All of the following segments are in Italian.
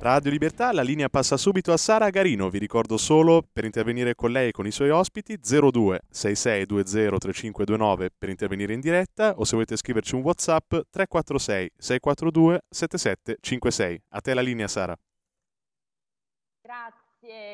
Radio Libertà, la linea passa subito a Sara Garino. Vi ricordo solo, per intervenire con lei e con i suoi ospiti, 02 6620 3529 per intervenire in diretta, o se volete scriverci un WhatsApp 346 642 7756. A te la linea, Sara.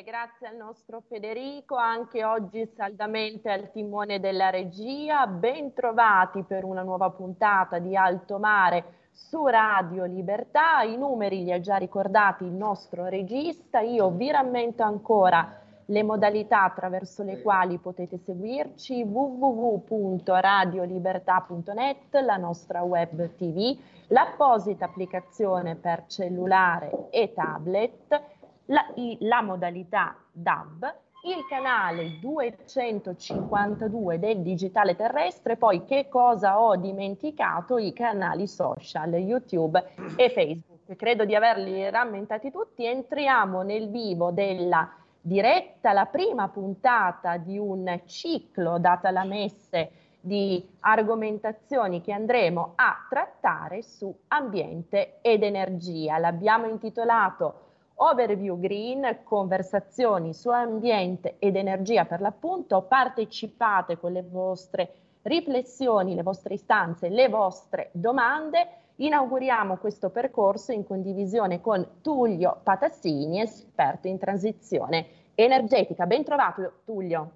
Grazie al nostro Federico, anche oggi saldamente al timone della regia. Bentrovati per una nuova puntata di Alto Mare su Radio Libertà. I numeri li ha già ricordati il nostro regista, io vi rammento ancora le modalità attraverso le quali potete seguirci: www.radiolibertà.net, la nostra web tv, l'apposita applicazione per cellulare e tablet, la modalità DAB, il canale 252 del digitale terrestre, poi che cosa ho dimenticato? I canali social, YouTube e Facebook. Credo di averli rammentati tutti. Entriamo nel vivo della diretta, la prima puntata di un ciclo, data la messe, di argomentazioni che andremo a trattare su ambiente ed energia. L'abbiamo intitolato Overview Green, conversazioni su ambiente ed energia per l'appunto. Partecipate con le vostre riflessioni, le vostre istanze, le vostre domande. Inauguriamo questo percorso in condivisione con Tullio Patassini, esperto in transizione energetica. Ben trovato, Tullio.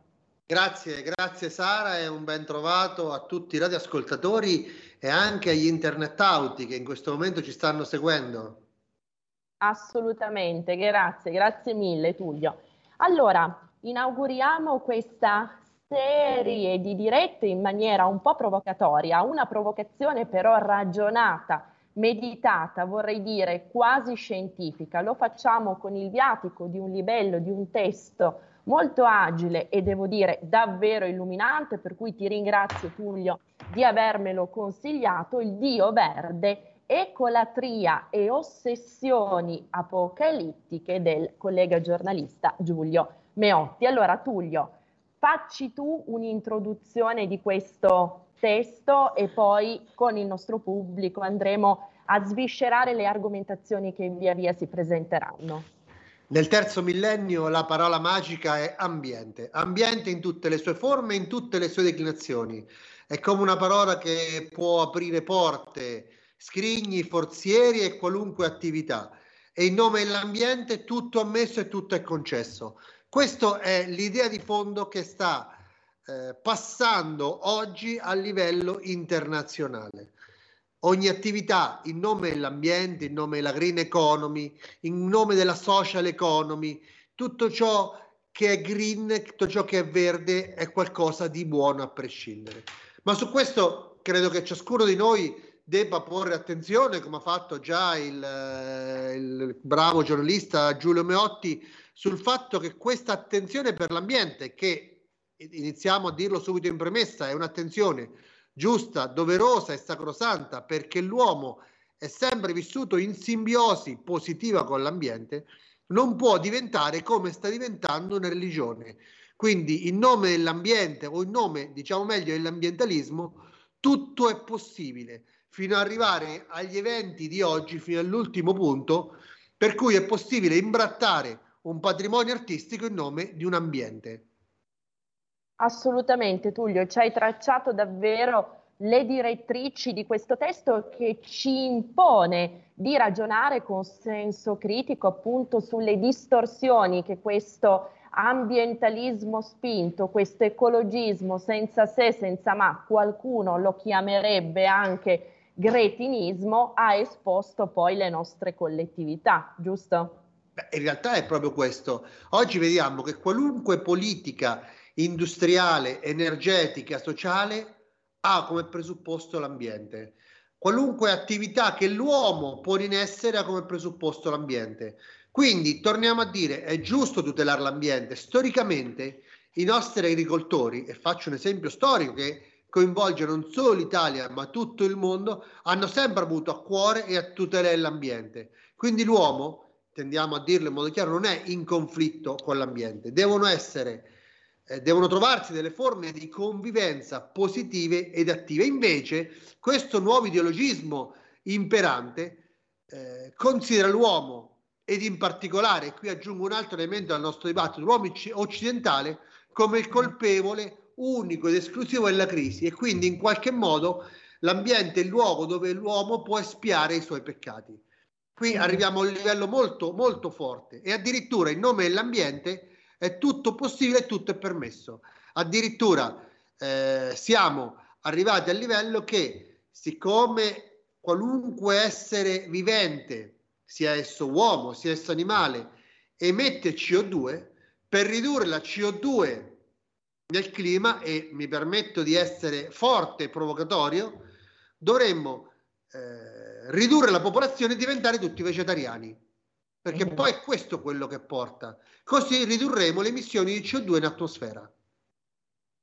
Grazie Sara, e un ben trovato a tutti i radioascoltatori e anche agli internauti che in questo momento ci stanno seguendo. Assolutamente, grazie mille Tullio. Allora, inauguriamo questa serie di dirette in maniera un po' provocatoria, una provocazione però ragionata, meditata, vorrei dire quasi scientifica. Lo facciamo con il viatico di un livello, di un testo molto agile e devo dire davvero illuminante, per cui ti ringrazio Tullio di avermelo consigliato, Il Dio verde, Ecolatria e ossessioni apocalittiche del collega giornalista Giulio Meotti. Allora Tullio, facci tu un'introduzione di questo testo e poi con il nostro pubblico andremo a sviscerare le argomentazioni che via via si presenteranno. Nel terzo millennio la parola magica è ambiente, ambiente in tutte le sue forme, in tutte le sue declinazioni. È come una parola che può aprire porte, scrigni, forzieri e qualunque attività, e in nome dell'ambiente tutto è ammesso e tutto è concesso. Questa è l'idea di fondo che sta passando oggi a livello internazionale. Ogni attività in nome dell'ambiente, in nome della green economy, in nome della social economy, tutto ciò che è green, tutto ciò che è verde è qualcosa di buono a prescindere. Ma su questo credo che ciascuno di noi debba porre attenzione, come ha fatto già il bravo giornalista Giulio Meotti, sul fatto che questa attenzione per l'ambiente, che iniziamo a dirlo subito in premessa, è un'attenzione giusta, doverosa e sacrosanta, perché l'uomo è sempre vissuto in simbiosi positiva con l'ambiente, non può diventare, come sta diventando, una religione. Quindi in nome dell'ambiente, o in nome, diciamo meglio, dell'ambientalismo, tutto è possibile, fino ad arrivare agli eventi di oggi, fino all'ultimo punto, per cui è possibile imbrattare un patrimonio artistico in nome di un ambiente. Assolutamente Tullio, ci hai tracciato davvero le direttrici di questo testo che ci impone di ragionare con senso critico appunto sulle distorsioni che questo ambientalismo spinto, questo ecologismo senza se, senza ma, qualcuno lo chiamerebbe anche gretinismo, ha esposto poi le nostre collettività, giusto? Beh, in realtà è proprio questo. Oggi vediamo che qualunque politica industriale, energetica, sociale ha come presupposto l'ambiente. Qualunque attività che l'uomo pone in essere ha come presupposto l'ambiente. Quindi torniamo a dire, è giusto tutelare l'ambiente. Storicamente i nostri agricoltori, e faccio un esempio storico che coinvolge non solo l'Italia ma tutto il mondo, hanno sempre avuto a cuore e a tutelare l'ambiente. Quindi l'uomo, tendiamo a dirlo in modo chiaro, non è in conflitto con l'ambiente, devono trovarsi delle forme di convivenza positive ed attive. Invece questo nuovo ideologismo imperante considera l'uomo, ed in particolare, qui aggiungo un altro elemento al nostro dibattito, l'uomo occidentale come il colpevole unico ed esclusivo della crisi, e quindi in qualche modo l'ambiente è il luogo dove l'uomo può espiare i suoi peccati. Qui arriviamo a un livello molto molto forte, e addirittura in nome dell'ambiente è tutto possibile e tutto è permesso. Addirittura siamo arrivati al livello che, siccome qualunque essere vivente, sia esso uomo, sia esso animale, emette CO2, per ridurre la CO2 nel clima, e mi permetto di essere forte e provocatorio, dovremmo ridurre la popolazione e diventare tutti vegetariani, perché poi è questo quello che porta. Così ridurremo le emissioni di CO2 in atmosfera.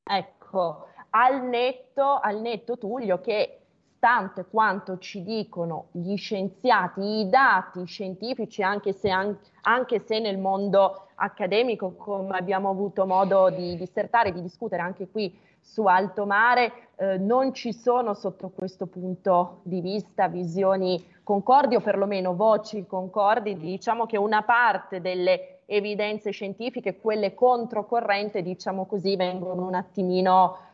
Ecco, al netto Tullio, che tanto quanto ci dicono gli scienziati, i dati scientifici, anche se nel mondo accademico, come abbiamo avuto modo di dissertare, di discutere anche qui su Alto Mare, non ci sono sotto questo punto di vista visioni concordi, o perlomeno voci concordi. Diciamo che una parte delle evidenze scientifiche, quelle controcorrente, diciamo così, vengono un attimino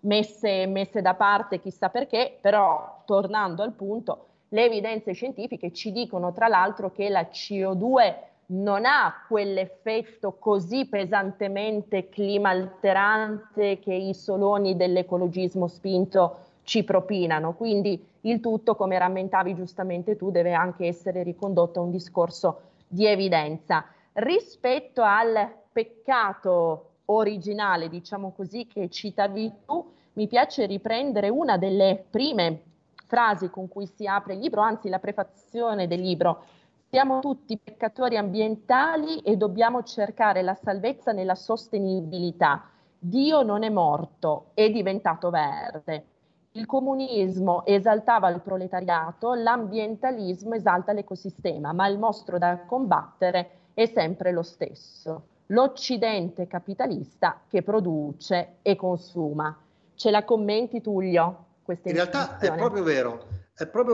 messe da parte, chissà perché. Però, tornando al punto, le evidenze scientifiche ci dicono tra l'altro che la CO2 non ha quell'effetto così pesantemente climalterante che i soloni dell'ecologismo spinto ci propinano. Quindi il tutto, come rammentavi giustamente tu, deve anche essere ricondotto a un discorso di evidenza. Rispetto al peccato originale, diciamo così, che citavi tu, mi piace riprendere una delle prime frasi con cui si apre il libro, anzi la prefazione del libro. Siamo tutti peccatori ambientali e dobbiamo cercare la salvezza nella sostenibilità. Dio non è morto, è diventato verde. Il comunismo esaltava il proletariato, l'ambientalismo esalta l'ecosistema, ma il mostro da combattere è sempre lo stesso: l'Occidente capitalista che produce e consuma. Ce la commenti, Tullio? In realtà è proprio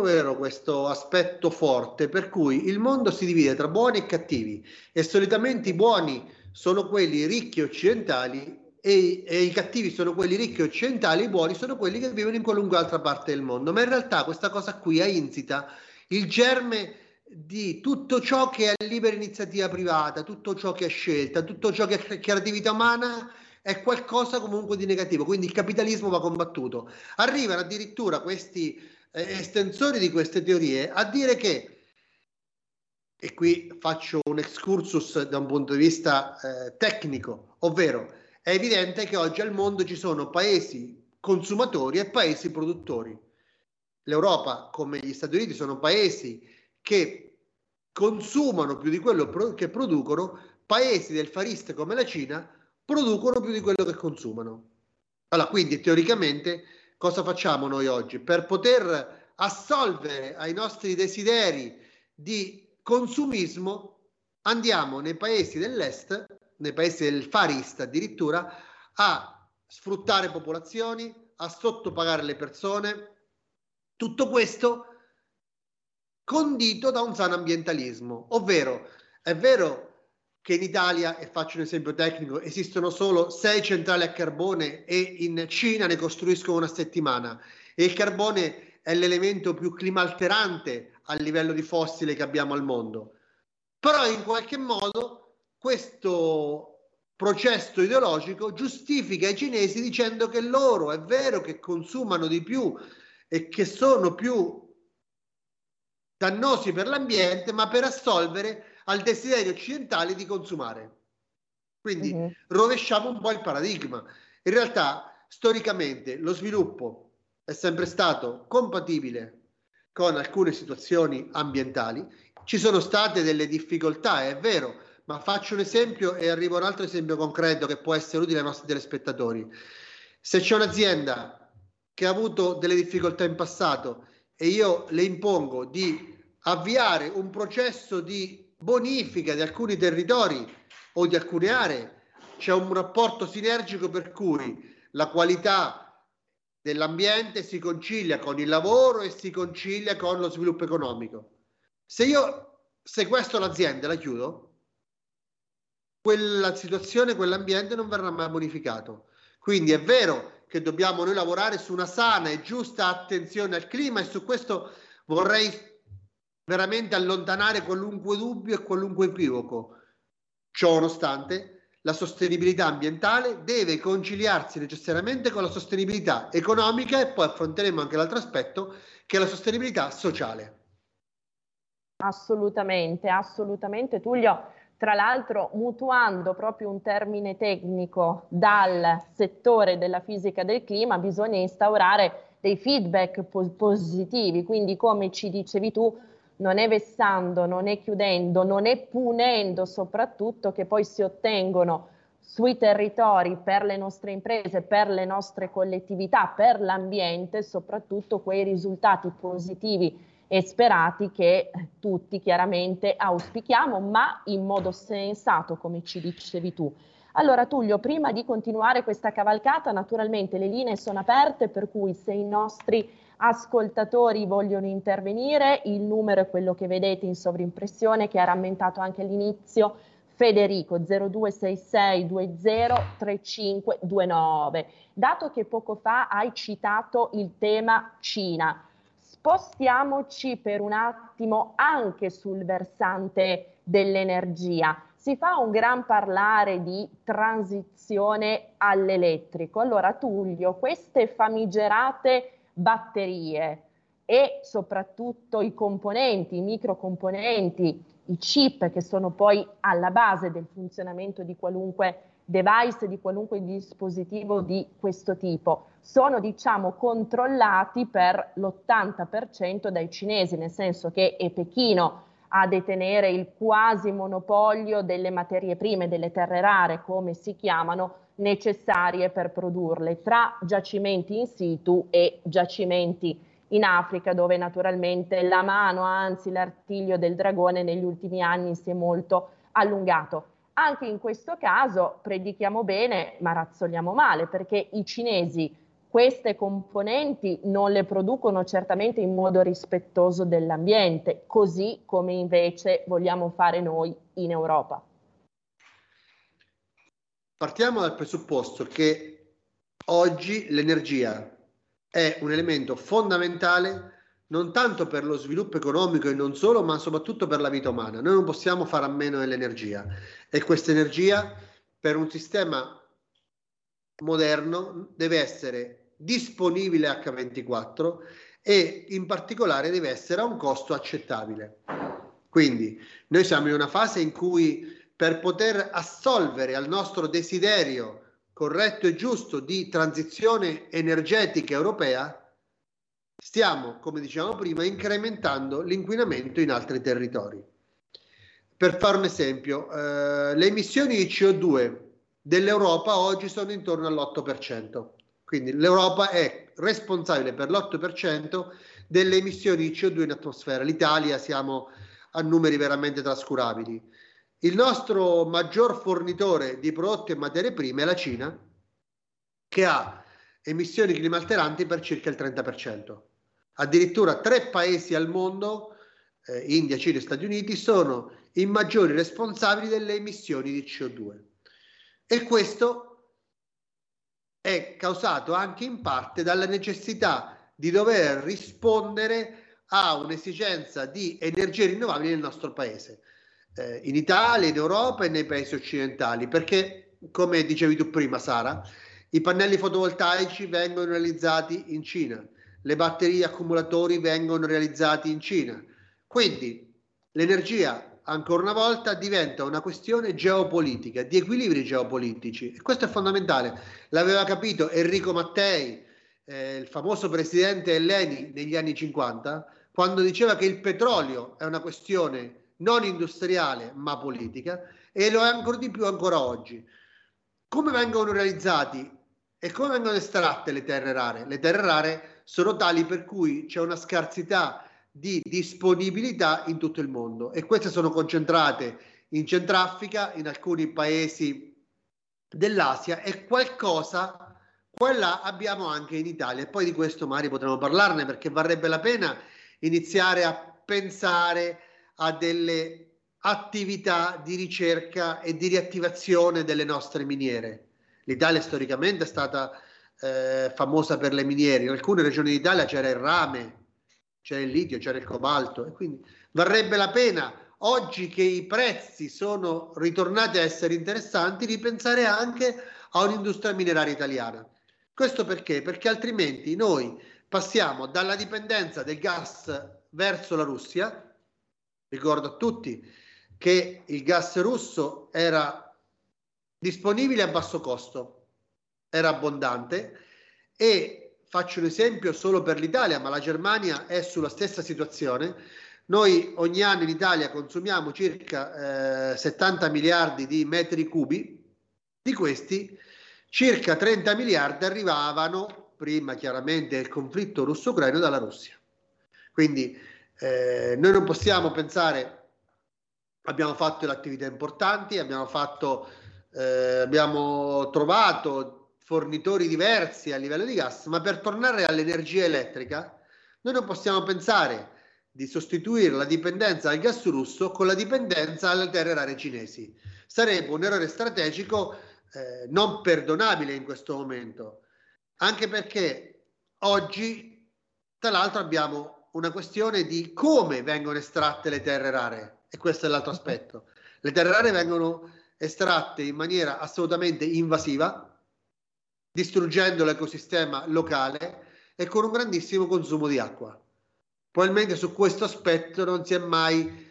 vero questo aspetto forte, per cui il mondo si divide tra buoni e cattivi, e solitamente i buoni sono quelli ricchi occidentali e i cattivi sono quelli ricchi occidentali, i buoni sono quelli che vivono in qualunque altra parte del mondo. Ma in realtà questa cosa qui ha insita il germe di tutto ciò che è libera iniziativa privata, tutto ciò che è scelta, tutto ciò che è creatività umana è qualcosa comunque di negativo. Quindi il capitalismo va combattuto. Arrivano addirittura questi estensori di queste teorie a dire che, e qui faccio un excursus da un punto di vista tecnico, ovvero è evidente che oggi al mondo ci sono paesi consumatori e paesi produttori. L'Europa, come gli Stati Uniti, sono paesi che consumano più di quello che producono, paesi del Far East come la Cina producono più di quello che consumano. Allora, quindi teoricamente cosa facciamo noi oggi? Per poter assolvere ai nostri desideri di consumismo andiamo nei paesi dell'est, nei paesi del Far East addirittura, a sfruttare popolazioni, a sottopagare le persone, tutto questo condito da un sano ambientalismo. Ovvero, è vero che in Italia, e faccio un esempio tecnico, esistono solo 6 centrali a carbone e in Cina ne costruiscono una settimana, e il carbone è l'elemento più climalterante a livello di fossile che abbiamo al mondo. Però in qualche modo questo processo ideologico giustifica i cinesi dicendo che loro, è vero che consumano di più e che sono più dannosi per l'ambiente, ma per assolvere al desiderio occidentale di consumare. Quindi rovesciamo un po' il paradigma. In realtà, storicamente, lo sviluppo è sempre stato compatibile con alcune situazioni ambientali. Ci sono state delle difficoltà, è vero, ma faccio un esempio e arrivo a un altro esempio concreto che può essere utile ai nostri telespettatori. Se c'è un'azienda che ha avuto delle difficoltà in passato e io le impongo di avviare un processo di bonifica di alcuni territori o di alcune aree, c'è un rapporto sinergico per cui la qualità dell'ambiente si concilia con il lavoro e si concilia con lo sviluppo economico. Se io sequestro l'azienda e la chiudo, quella situazione, quell'ambiente non verrà mai bonificato. Quindi è vero che dobbiamo noi lavorare su una sana e giusta attenzione al clima, e su questo vorrei veramente allontanare qualunque dubbio e qualunque equivoco. Ciò nonostante, la sostenibilità ambientale deve conciliarsi necessariamente con la sostenibilità economica, e poi affronteremo anche l'altro aspetto, che è la sostenibilità sociale. Assolutamente, assolutamente, Tullio. Tra l'altro, mutuando proprio un termine tecnico dal settore della fisica del clima, bisogna instaurare dei feedback positivi, quindi come ci dicevi tu, non è vessando, non è chiudendo, non è punendo soprattutto, che poi si ottengono sui territori, per le nostre imprese, per le nostre collettività, per l'ambiente, soprattutto quei risultati positivi e sperati che tutti chiaramente auspichiamo, ma in modo sensato, come ci dicevi tu. Allora Tullio, prima di continuare questa cavalcata, naturalmente le linee sono aperte, per cui se i nostri ascoltatori vogliono intervenire, il numero è quello che vedete in sovrimpressione, che ha rammentato anche all'inizio Federico, 0266203529. Dato che poco fa hai citato il tema Cina, spostiamoci per un attimo anche sul versante dell'energia. Si fa un gran parlare di transizione all'elettrico. Allora Tullio, queste famigerate batterie e soprattutto i componenti, i microcomponenti, i chip che sono poi alla base del funzionamento di qualunque device, di qualunque dispositivo di questo tipo, sono diciamo controllati per l'80% dai cinesi, nel senso che è Pechino a detenere il quasi monopolio delle materie prime, delle terre rare, come si chiamano, necessarie per produrle, tra giacimenti in situ e giacimenti in Africa, dove naturalmente la mano, anzi l'artiglio del dragone negli ultimi anni si è molto allungato. Anche in questo caso predichiamo bene ma razzoliamo male, perché i cinesi queste componenti non le producono certamente in modo rispettoso dell'ambiente, così come invece vogliamo fare noi in Europa. Partiamo dal presupposto che oggi l'energia è un elemento fondamentale non tanto per lo sviluppo economico e non solo, ma soprattutto per la vita umana. Noi non possiamo fare a meno dell'energia, e questa energia per un sistema moderno deve essere disponibile H24 e in particolare deve essere a un costo accettabile. Quindi noi siamo in una fase in cui, per poter assolvere al nostro desiderio corretto e giusto di transizione energetica europea, stiamo, come dicevamo prima, incrementando l'inquinamento in altri territori. Per fare un esempio, le emissioni di CO2 dell'Europa oggi sono intorno all'8%, quindi l'Europa è responsabile per l'8% delle emissioni di CO2 in atmosfera. L'Italia siamo a numeri veramente trascurabili. Il nostro maggior fornitore di prodotti e materie prime è la Cina, che ha emissioni climalteranti per circa il 30%. Addirittura 3 paesi al mondo, India, Cina e Stati Uniti, sono i maggiori responsabili delle emissioni di CO2. E questo è causato anche in parte dalla necessità di dover rispondere a un'esigenza di energie rinnovabili nel nostro paese, in Italia, in Europa e nei paesi occidentali, perché, come dicevi tu prima, Sara, i pannelli fotovoltaici vengono realizzati in Cina, le batterie accumulatori vengono realizzati in Cina. Quindi l'energia, ancora una volta, diventa una questione geopolitica, di equilibri geopolitici. E questo è fondamentale. L'aveva capito Enrico Mattei, il famoso presidente dell'ENI negli anni 50, quando diceva che il petrolio è una questione non industriale ma politica, e lo è ancora di più ancora oggi. Come vengono realizzati E come vengono estratte le terre rare? Le terre rare sono tali per cui c'è una scarsità di disponibilità in tutto il mondo, e queste sono concentrate in Centrafrica, in alcuni paesi dell'Asia, e qualcosa qua e là abbiamo anche in Italia, e poi di questo magari potremo parlarne, perché varrebbe la pena iniziare a pensare a delle attività di ricerca e di riattivazione delle nostre miniere. L'Italia storicamente è stata famosa per le miniere. In alcune regioni d'Italia c'era il rame, c'era il litio, c'era il cobalto, e quindi varrebbe la pena, oggi che i prezzi sono ritornati a essere interessanti, ripensare anche a un'industria mineraria italiana. Questo perché? Perché altrimenti noi passiamo dalla dipendenza del gas verso la Russia. Ricordo a tutti che il gas russo era disponibile a basso costo, era abbondante, e faccio un esempio solo per l'Italia, ma la Germania è sulla stessa situazione. Noi ogni anno in Italia consumiamo circa 70 miliardi di metri cubi, di questi circa 30 miliardi arrivavano, prima chiaramente del conflitto russo-ucraino, dalla Russia. Quindi noi non possiamo pensare, abbiamo fatto le attività importanti, abbiamo trovato fornitori diversi a livello di gas, ma per tornare all'energia elettrica noi non possiamo pensare di sostituire la dipendenza al gas russo con la dipendenza alle terre rare cinesi. Sarebbe un errore strategico non perdonabile in questo momento, anche perché oggi tra l'altro abbiamo una questione di come vengono estratte le terre rare, e questo è l'altro aspetto. Le terre rare vengono estratte in maniera assolutamente invasiva, distruggendo l'ecosistema locale e con un grandissimo consumo di acqua. Probabilmente su questo aspetto non si è mai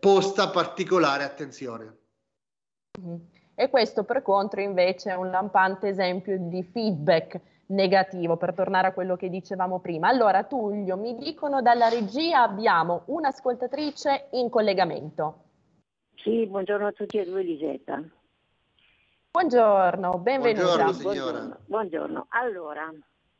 posta particolare attenzione. E questo per contro invece è un lampante esempio di feedback negativo, per tornare a quello che dicevamo prima. Allora Tullio, mi dicono dalla regia abbiamo un'ascoltatrice in collegamento. Sì, buongiorno a tutti e due, Elisetta. Buongiorno, benvenuta. Buongiorno, signora. Buongiorno. Allora,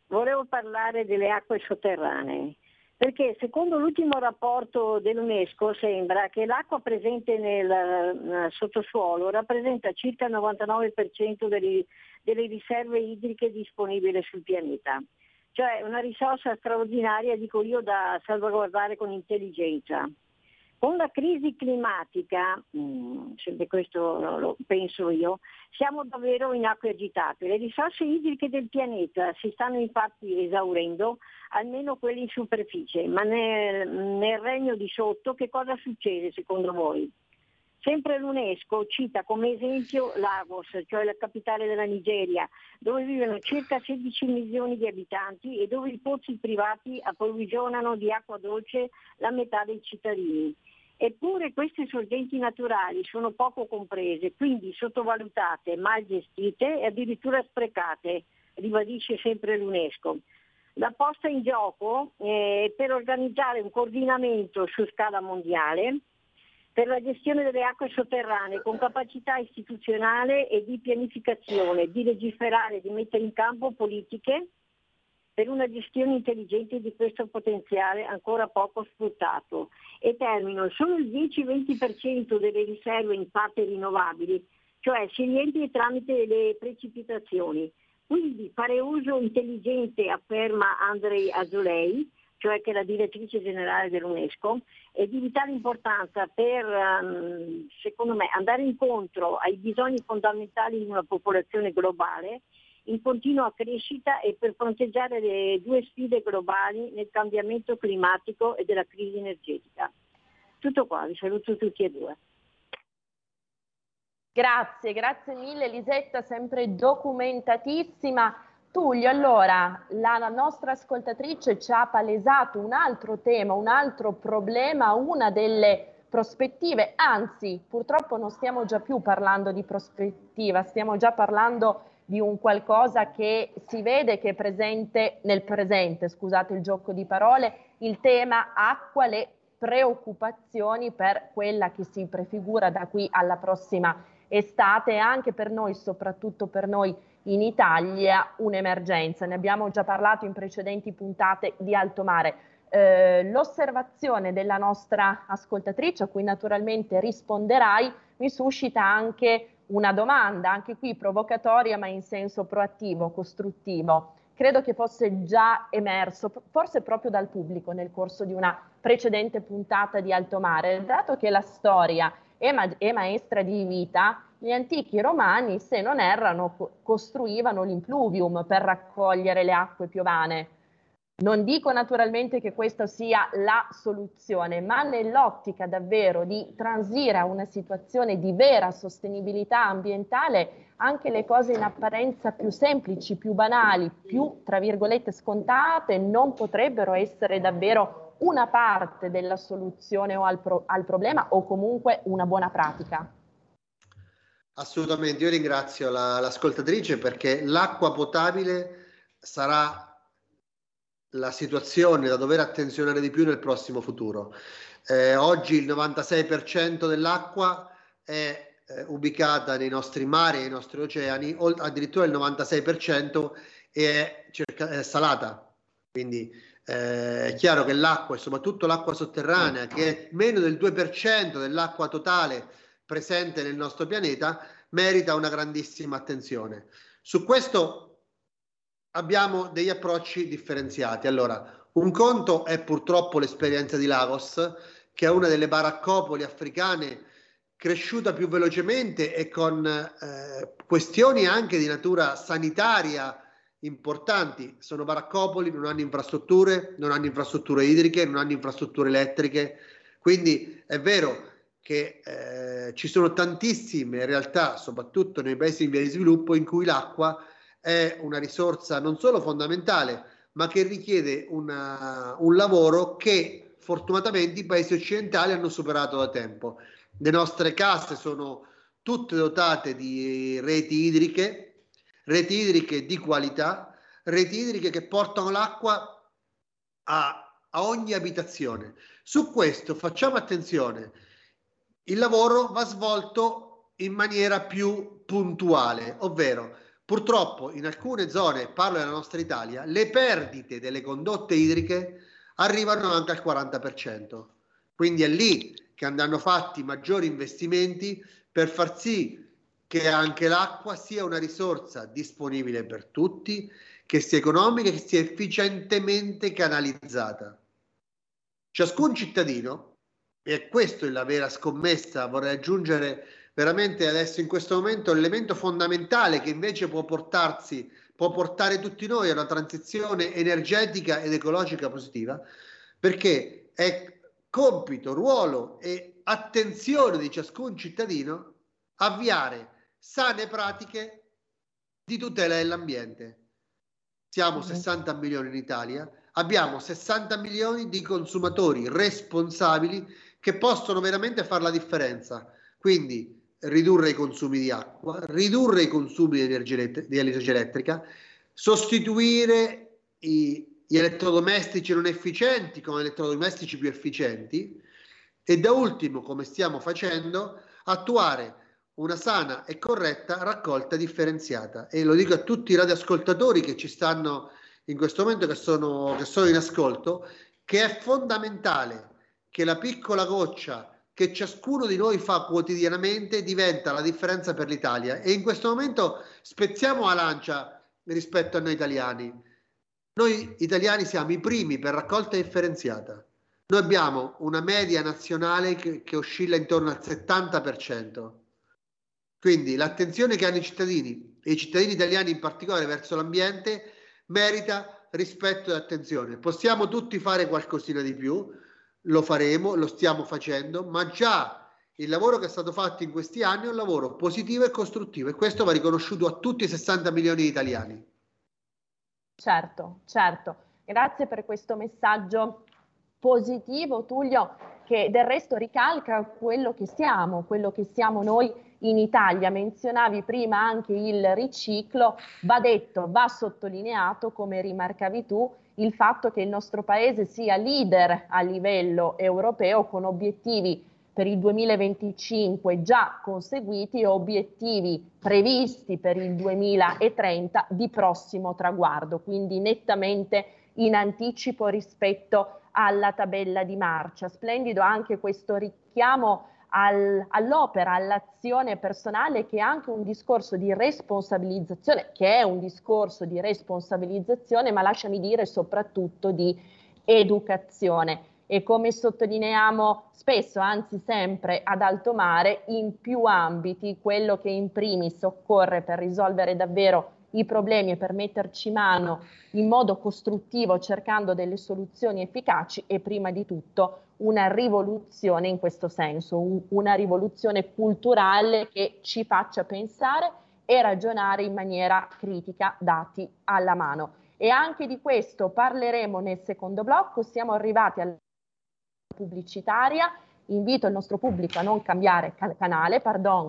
volevo parlare delle acque sotterranee, perché secondo l'ultimo rapporto dell'UNESCO sembra che l'acqua presente nel sottosuolo rappresenta circa il 99% delle riserve idriche disponibili sul pianeta. Cioè una risorsa straordinaria, dico io, da salvaguardare con intelligenza. Con la crisi climatica, sempre questo lo penso io, siamo davvero in acque agitate. Le risorse idriche del pianeta si stanno infatti esaurendo, almeno quelle in superficie, ma nel regno di sotto che cosa succede secondo voi? Sempre l'UNESCO cita come esempio Lagos, cioè la capitale della Nigeria, dove vivono circa 16 milioni di abitanti e dove i pozzi privati approvvigionano di acqua dolce la metà dei cittadini. Eppure queste sorgenti naturali sono poco comprese, quindi sottovalutate, mal gestite e addirittura sprecate, ribadisce sempre l'UNESCO. La posta in gioco è per organizzare un coordinamento su scala mondiale per la gestione delle acque sotterranee con capacità istituzionale e di pianificazione, di legiferare, di mettere in campo politiche per una gestione intelligente di questo potenziale ancora poco sfruttato. E termino, solo il 10-20% delle riserve in parte rinnovabili, cioè si riempie tramite le precipitazioni. Quindi fare uso intelligente, afferma Andrei Azolei, cioè che è la direttrice generale dell'UNESCO, è di vitale importanza per, secondo me, andare incontro ai bisogni fondamentali di una popolazione globale in continua crescita e per fronteggiare le due sfide globali nel cambiamento climatico e della crisi energetica. Tutto qua, vi saluto tutti e due. Grazie, grazie mille Elisetta, sempre documentatissima. Tullio, allora, la nostra ascoltatrice ci ha palesato un altro tema, un altro problema, una delle prospettive, anzi, purtroppo non stiamo già più parlando di prospettiva, stiamo già parlando di un qualcosa che si vede che è presente nel presente, scusate il gioco di parole, il tema acqua, le preoccupazioni per quella che si prefigura da qui alla prossima estate, anche per noi, soprattutto per noi in Italia un'emergenza. Ne abbiamo già parlato in precedenti puntate di Alto Mare. L'osservazione della nostra ascoltatrice, a cui naturalmente risponderai, mi suscita anche una domanda, anche qui provocatoria ma in senso proattivo, costruttivo. Credo che fosse già emerso, forse proprio dal pubblico nel corso di una precedente puntata di Alto Mare, dato che la storia è maestra di vita, gli antichi romani, se non errano, costruivano l'impluvium per raccogliere le acque piovane. Non dico naturalmente che questa sia la soluzione, ma nell'ottica davvero di transire a una situazione di vera sostenibilità ambientale, anche le cose in apparenza più semplici, più banali, più tra virgolette scontate, non potrebbero essere davvero una parte della soluzione o al problema, o comunque una buona pratica. Assolutamente, io ringrazio l'ascoltatrice perché l'acqua potabile sarà la situazione da dover attenzionare di più nel prossimo futuro. Oggi il 96% dell'acqua è ubicata nei nostri mari, nei nostri oceani, addirittura il 96% è salata. Quindi è chiaro che l'acqua, e soprattutto l'acqua sotterranea, che è meno del 2% dell'acqua totale presente nel nostro pianeta, merita una grandissima attenzione. Su questo abbiamo degli approcci differenziati. Allora, un conto è purtroppo l'esperienza di Lagos, che è una delle baraccopoli africane cresciuta più velocemente e con questioni anche di natura sanitaria importanti. Sono baraccopoli, non hanno infrastrutture idriche, non hanno infrastrutture elettriche, quindi è vero che ci sono tantissime realtà, soprattutto nei paesi in via di sviluppo, in cui l'acqua è una risorsa non solo fondamentale, ma che richiede un lavoro che fortunatamente i paesi occidentali hanno superato da tempo. Le nostre case sono tutte dotate di reti idriche di qualità, reti idriche che portano l'acqua a ogni abitazione. Su questo facciamo attenzione, il lavoro va svolto in maniera più puntuale, ovvero purtroppo in alcune zone, parlo della nostra Italia, le perdite delle condotte idriche arrivano anche al 40%. Quindi è lì che andranno fatti maggiori investimenti per far sì che anche l'acqua sia una risorsa disponibile per tutti, che sia economica, che sia efficientemente canalizzata. Ciascun cittadino, e questa è la vera scommessa, vorrei aggiungere veramente adesso in questo momento l'elemento fondamentale che invece può portare tutti noi a una transizione energetica ed ecologica positiva, perché è compito, ruolo e attenzione di ciascun cittadino avviare sane pratiche di tutela dell'ambiente. Siamo 60 milioni in Italia, abbiamo 60 milioni di consumatori responsabili che possono veramente fare la differenza. Quindi ridurre i consumi di acqua, ridurre i consumi di energia elettrica, sostituire gli elettrodomestici non efficienti con elettrodomestici più efficienti e da ultimo, come stiamo facendo, attuare una sana e corretta raccolta differenziata. E lo dico a tutti i radioascoltatori che ci stanno in questo momento, che sono in ascolto, che è fondamentale che la piccola goccia che ciascuno di noi fa quotidianamente diventa la differenza per l'Italia, e in questo momento spezziamo la lancia rispetto a noi italiani. Noi italiani siamo i primi per raccolta differenziata. Noi abbiamo una media nazionale che oscilla intorno al 70%. Quindi l'attenzione che hanno i cittadini, e i cittadini italiani in particolare, verso l'ambiente merita rispetto e attenzione. Possiamo tutti fare qualcosina di più, lo faremo, lo stiamo facendo, ma già il lavoro che è stato fatto in questi anni è un lavoro positivo e costruttivo, e questo va riconosciuto a tutti i 60 milioni di italiani. Certo, certo. Grazie per questo messaggio positivo, Tullio, che del resto ricalca quello che siamo noi in Italia. Menzionavi prima anche il riciclo, va detto, va sottolineato, come rimarcavi tu, il fatto che il nostro paese sia leader a livello europeo con obiettivi per il 2025 già conseguiti e obiettivi previsti per il 2030 di prossimo traguardo, quindi nettamente in anticipo rispetto alla tabella di marcia. Splendido anche questo richiamo all'opera, all'azione personale, che è anche un discorso di responsabilizzazione, ma lasciami dire soprattutto di educazione. E come sottolineiamo spesso, anzi sempre ad Alto Mare, in più ambiti, quello che in primis occorre per risolvere davvero i problemi e per metterci mano in modo costruttivo cercando delle soluzioni efficaci e prima di tutto una rivoluzione in questo senso, una rivoluzione culturale che ci faccia pensare e ragionare in maniera critica, dati alla mano. E anche di questo parleremo nel secondo blocco. Siamo arrivati alla pubblicitaria. Invito il nostro pubblico a non cambiare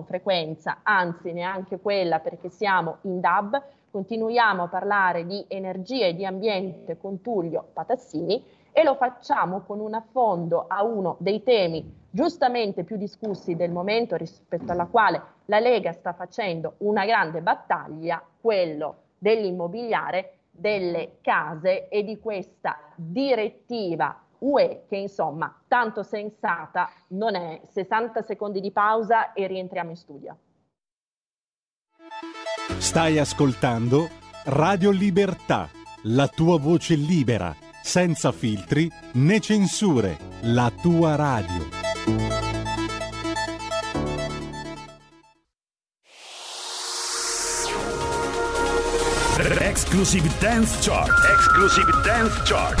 frequenza, anzi neanche quella, perché siamo in DAB. Continuiamo a parlare di energia e di ambiente con Tullio Patassini e lo facciamo con un affondo a uno dei temi giustamente più discussi del momento, rispetto alla quale la Lega sta facendo una grande battaglia, quello dell'immobiliare, delle case e di questa direttiva UE che insomma tanto sensata non è. 60 secondi di pausa e rientriamo in studio. Stai ascoltando Radio Libertà, la tua voce libera, senza filtri né censure, la tua radio. Exclusive Dance Chart, Exclusive Dance Chart.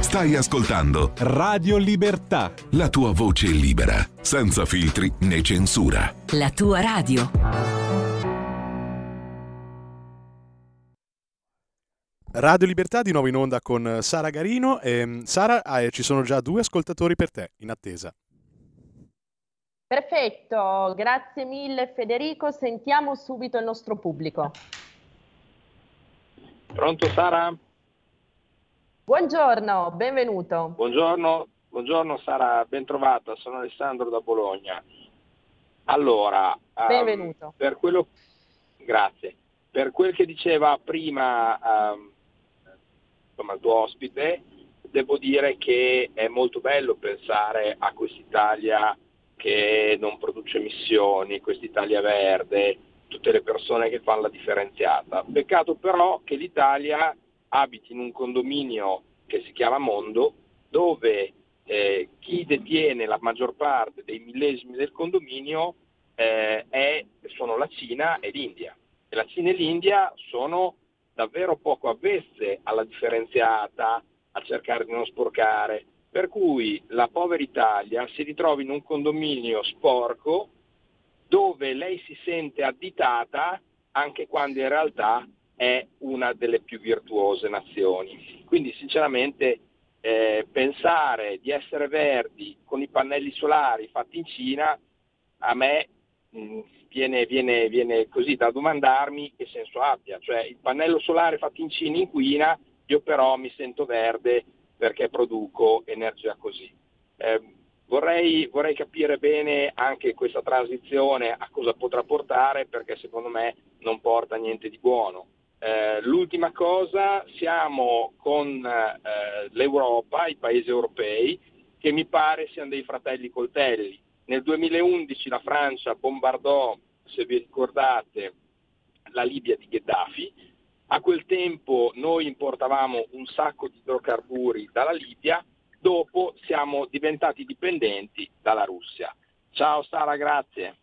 Stai ascoltando Radio Libertà, la tua voce libera, senza filtri né censura. La tua radio. Radio Libertà di nuovo in onda con Sara Garino. Sara, ci sono già 2 ascoltatori per te in attesa. Perfetto, grazie mille Federico. Sentiamo subito il nostro pubblico. Pronto Sara? Buongiorno, benvenuto. Buongiorno. Buongiorno Sara, bentrovata, sono Alessandro da Bologna. Allora, benvenuto. Grazie. Per quel che diceva prima il tuo ospite, devo dire che è molto bello pensare a quest'Italia che non produce emissioni, quest'Italia verde, tutte le persone che fanno la differenziata. Peccato però che l'Italia abiti in un condominio che si chiama Mondo, dove chi detiene la maggior parte dei millesimi del condominio sono la Cina e l'India. E la Cina e l'India sono davvero poco avvezze alla differenziata, a cercare di non sporcare, per cui la povera Italia si ritrova in un condominio sporco dove lei si sente additata anche quando in realtà è una delle più virtuose nazioni. Quindi sinceramente pensare di essere verdi con i pannelli solari fatti in Cina, a me viene così da domandarmi che senso abbia, cioè il pannello solare fatto in Cina inquina, io però mi sento verde perché produco energia così. Vorrei capire bene anche questa transizione a cosa potrà portare, perché secondo me non porta niente di buono. L'ultima cosa, siamo con l'Europa, i paesi europei, che mi pare siano dei fratelli coltelli. Nel 2011 la Francia bombardò, se vi ricordate, la Libia di Gheddafi. A quel tempo noi importavamo un sacco di idrocarburi dalla Libia, dopo siamo diventati dipendenti dalla Russia. Ciao Sara, grazie.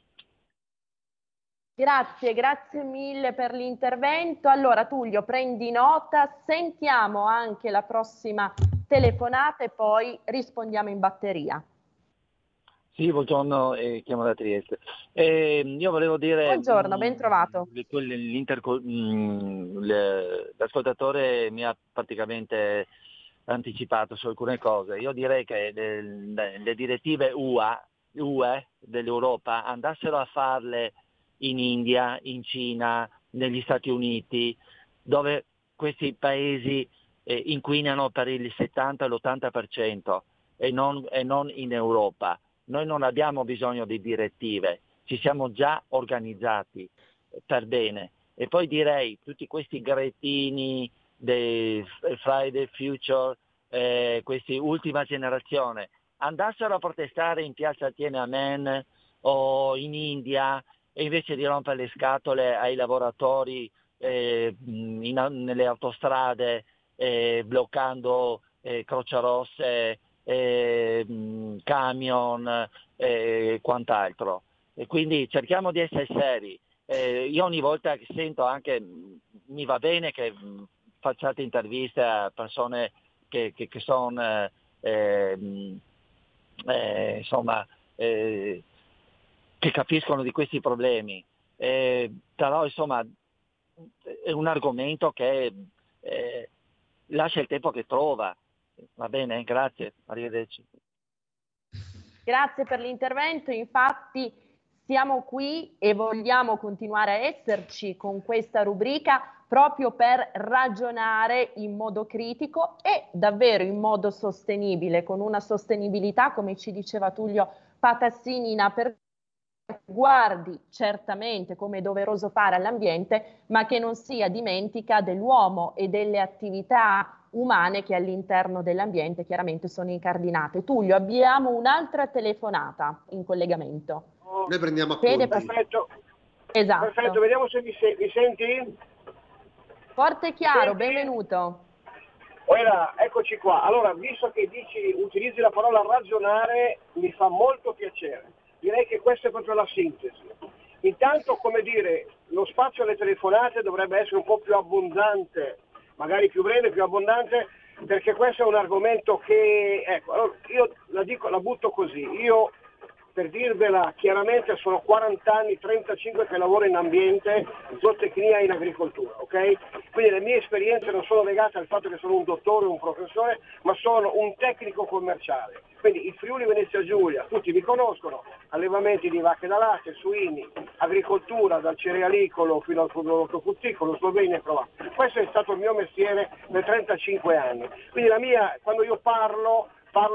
Grazie mille per l'intervento. Allora Tullio, prendi nota, sentiamo anche la prossima telefonata e poi rispondiamo in batteria. Sì, buongiorno, chiamo da Trieste. Io volevo dire... Buongiorno, ben trovato. L'ascoltatore mi ha praticamente anticipato su alcune cose. Io direi che le direttive UE dell'Europa andassero a farle in India, in Cina, negli Stati Uniti, dove questi paesi inquinano per il 70 l'80% e non in Europa. Noi non abbiamo bisogno di direttive, ci siamo già organizzati per bene. E poi direi, tutti questi gretini dei Friday Future, questi ultima generazione, andassero a protestare in piazza Tiananmen o in India, e invece di rompere le scatole ai lavoratori nelle autostrade, bloccando crocerosse, camion e quant'altro. E quindi cerchiamo di essere seri. Io ogni volta che sento, anche mi va bene che facciate interviste a persone che sono insomma che capiscono di questi problemi, però insomma è un argomento che lascia il tempo che trova. Va bene, grazie, arrivederci. Grazie per l'intervento, infatti siamo qui e vogliamo continuare a esserci con questa rubrica proprio per ragionare in modo critico e davvero in modo sostenibile, con una sostenibilità, come ci diceva Tullio Patassini, in apertura, guardi certamente, come è doveroso fare, all'ambiente, ma che non sia dimentica dell'uomo e delle attività umane che all'interno dell'ambiente chiaramente sono incardinate. Tullio, abbiamo un'altra telefonata in collegamento. Noi prendiamo appunti. Perfetto. Esatto. Perfetto, vediamo se mi senti. Forte e chiaro, senti? Benvenuto. Ora, eccoci qua. Allora, visto che utilizzi la parola ragionare, mi fa molto piacere. Direi che questa è proprio la sintesi. Intanto, come dire, lo spazio alle telefonate dovrebbe essere un po' più abbondante, magari più breve, più abbondante, perché questo è un argomento che, ecco, allora io la butto così. Io, per dirvela chiaramente, sono 40 anni, 35 che lavoro in ambiente, zootecnia e in agricoltura, ok? Quindi le mie esperienze non sono legate al fatto che sono un dottore o un professore, ma sono un tecnico commerciale. Quindi il Friuli Venezia Giulia, tutti mi conoscono, allevamenti di vacche da latte, suini, agricoltura dal cerealicolo fino al prodotto frutticolo, Slovenia e Croazia. Questo è stato il mio mestiere per 35 anni. Quindi quando io parlo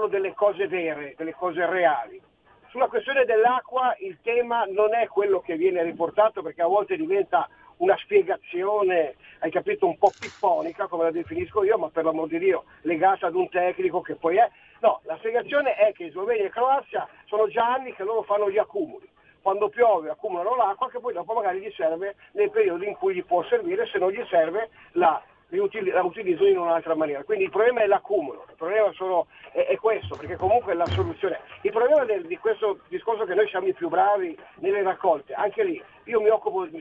delle cose vere, delle cose reali. Sulla questione dell'acqua il tema non è quello che viene riportato, perché a volte diventa una spiegazione, hai capito, un po' pipponica, come la definisco io, ma per l'amor di Dio legata ad un tecnico che poi è. No, la spiegazione è che Slovenia e Croazia sono già anni che loro fanno gli accumuli. Quando piove accumulano l'acqua che poi dopo magari gli serve nel periodo in cui gli può servire, se non gli serve la utilizzano in un'altra maniera. Quindi il problema è l'accumulo, il problema è questo, perché comunque la soluzione. Il problema di questo discorso è che noi siamo i più bravi nelle raccolte, anche lì io mi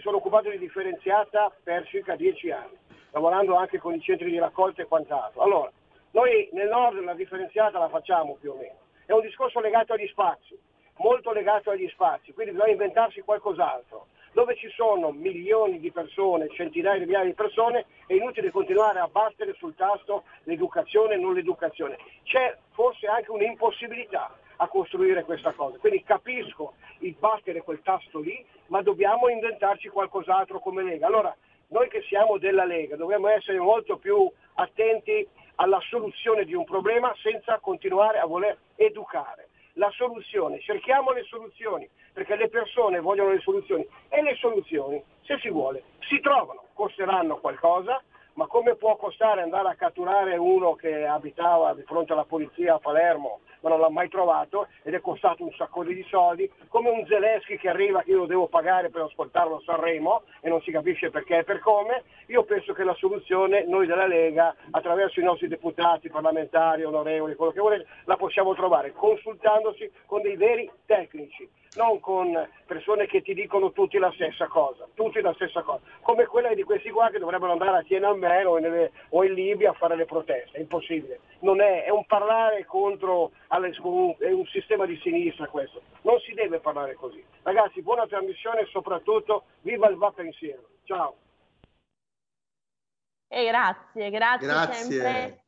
sono occupato di differenziata per circa 10 anni, lavorando anche con i centri di raccolta e quant'altro. Allora, noi nel nord la differenziata la facciamo più o meno, è un discorso legato agli spazi, molto legato agli spazi, quindi bisogna inventarsi qualcos'altro. Dove ci sono milioni di persone, centinaia di migliaia di persone, è inutile continuare a battere sul tasto l'educazione e non l'educazione. C'è forse anche un'impossibilità a costruire questa cosa. Quindi capisco il battere quel tasto lì, ma dobbiamo inventarci qualcos'altro come Lega. Allora, noi che siamo della Lega dovremmo essere molto più attenti alla soluzione di un problema senza continuare a voler educare. La soluzione, cerchiamo le soluzioni, perché le persone vogliono le soluzioni e le soluzioni, se si vuole, si trovano, costeranno qualcosa, ma come può costare andare a catturare uno che abitava di fronte alla polizia a Palermo ma non l'ha mai trovato ed è costato un sacco di soldi, come un Zelensky che arriva che io lo devo pagare per ascoltarlo a Sanremo e non si capisce perché e per come. Io penso che la soluzione noi della Lega, attraverso i nostri deputati, parlamentari, onorevoli, quello che volete, la possiamo trovare consultandosi con dei veri tecnici, non con persone che ti dicono tutti la stessa cosa, come quella di questi qua che dovrebbero andare a Tiananmen o in Libia a fare le proteste. È impossibile, non è un parlare contro è un sistema di sinistra questo, non si deve parlare così. Ragazzi, buona trasmissione e soprattutto viva il Vapensiero. Ciao. E grazie sempre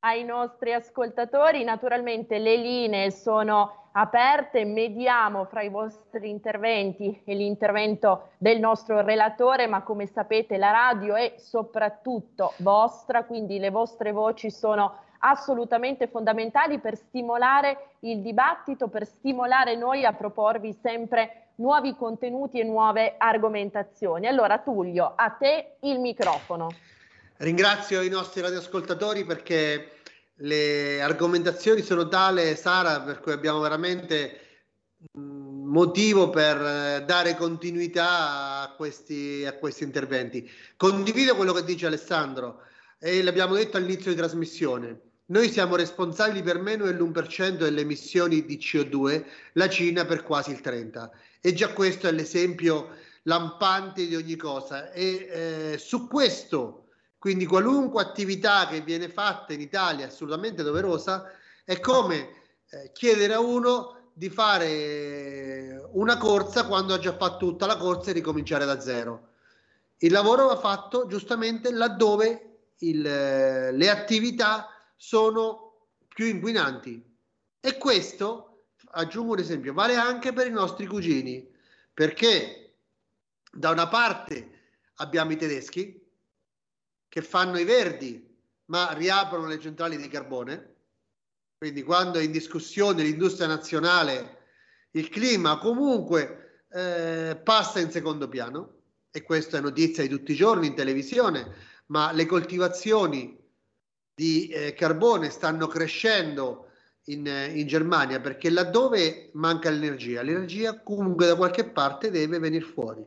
ai nostri ascoltatori. Naturalmente le linee sono aperte, mediamo fra i vostri interventi e l'intervento del nostro relatore, ma come sapete la radio è soprattutto vostra, quindi le vostre voci sono assolutamente fondamentali per stimolare il dibattito, per stimolare noi a proporvi sempre nuovi contenuti e nuove argomentazioni. Allora Tullio, a te il microfono. Ringrazio i nostri radioascoltatori perché le argomentazioni sono tale, Sara, per cui abbiamo veramente motivo per dare continuità a questi interventi. Condivido quello che dice Alessandro e l'abbiamo detto all'inizio di trasmissione. Noi siamo responsabili per meno dell'1% delle emissioni di CO2, la Cina per quasi il 30%. E già questo è l'esempio lampante di ogni cosa. E su questo, quindi, qualunque attività che viene fatta in Italia, assolutamente doverosa, è come chiedere a uno di fare una corsa quando ha già fatto tutta la corsa e ricominciare da zero. Il lavoro va fatto giustamente laddove le attività sono più inquinanti, e questo, aggiungo un esempio, vale anche per i nostri cugini, perché da una parte abbiamo i tedeschi che fanno i verdi ma riaprono le centrali di carbone, quindi quando è in discussione l'industria nazionale il clima comunque passa in secondo piano, e questa è notizia di tutti i giorni in televisione, ma le coltivazioni di carbone stanno crescendo in Germania, perché laddove manca l'energia comunque da qualche parte deve venire fuori.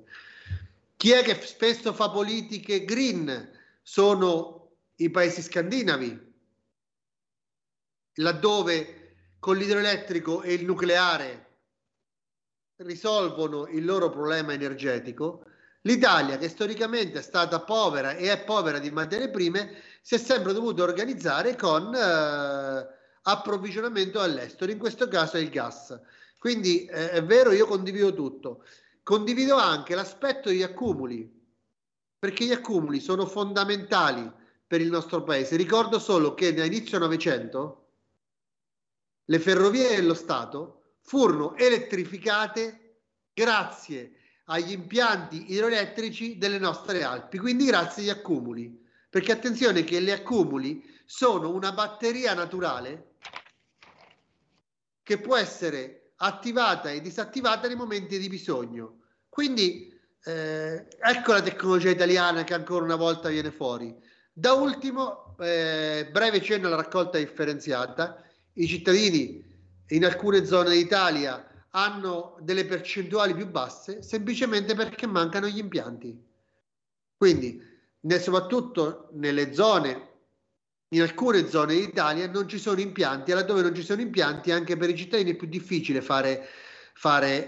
Chi è che spesso fa politiche green? Sono i paesi scandinavi, laddove con l'idroelettrico e il nucleare risolvono il loro problema energetico. L'Italia, che storicamente è stata povera e è povera di materie prime, si è sempre dovuto organizzare con approvvigionamento all'estero, in questo caso è il gas. Quindi è vero, io condivido tutto. Condivido anche l'aspetto degli accumuli, perché gli accumuli sono fondamentali per il nostro paese. Ricordo solo che da inizio Novecento le ferrovie dello Stato furono elettrificate grazie agli impianti idroelettrici delle nostre Alpi, quindi grazie agli accumuli, perché attenzione che gli accumuli sono una batteria naturale che può essere attivata e disattivata nei momenti di bisogno. Quindi ecco la tecnologia italiana che ancora una volta viene fuori. Da ultimo, breve cenno alla raccolta differenziata. I cittadini in alcune zone d'Italia hanno delle percentuali più basse semplicemente perché mancano gli impianti. Quindi, soprattutto in alcune zone d'Italia non ci sono impianti, e laddove non ci sono impianti anche per i cittadini è più difficile fare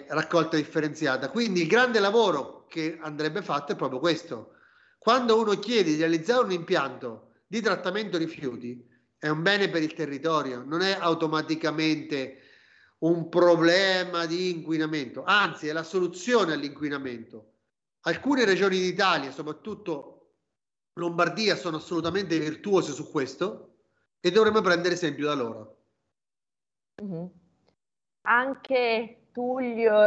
raccolta differenziata. Quindi il grande lavoro che andrebbe fatto è proprio questo. Quando uno chiede di realizzare un impianto di trattamento rifiuti, è un bene per il territorio, non è automaticamente un problema di inquinamento, anzi è la soluzione all'inquinamento. Alcune regioni d'Italia, soprattutto Lombardia, sono assolutamente virtuose su questo e dovremmo prendere esempio da loro. Mm-hmm. Anche Tullio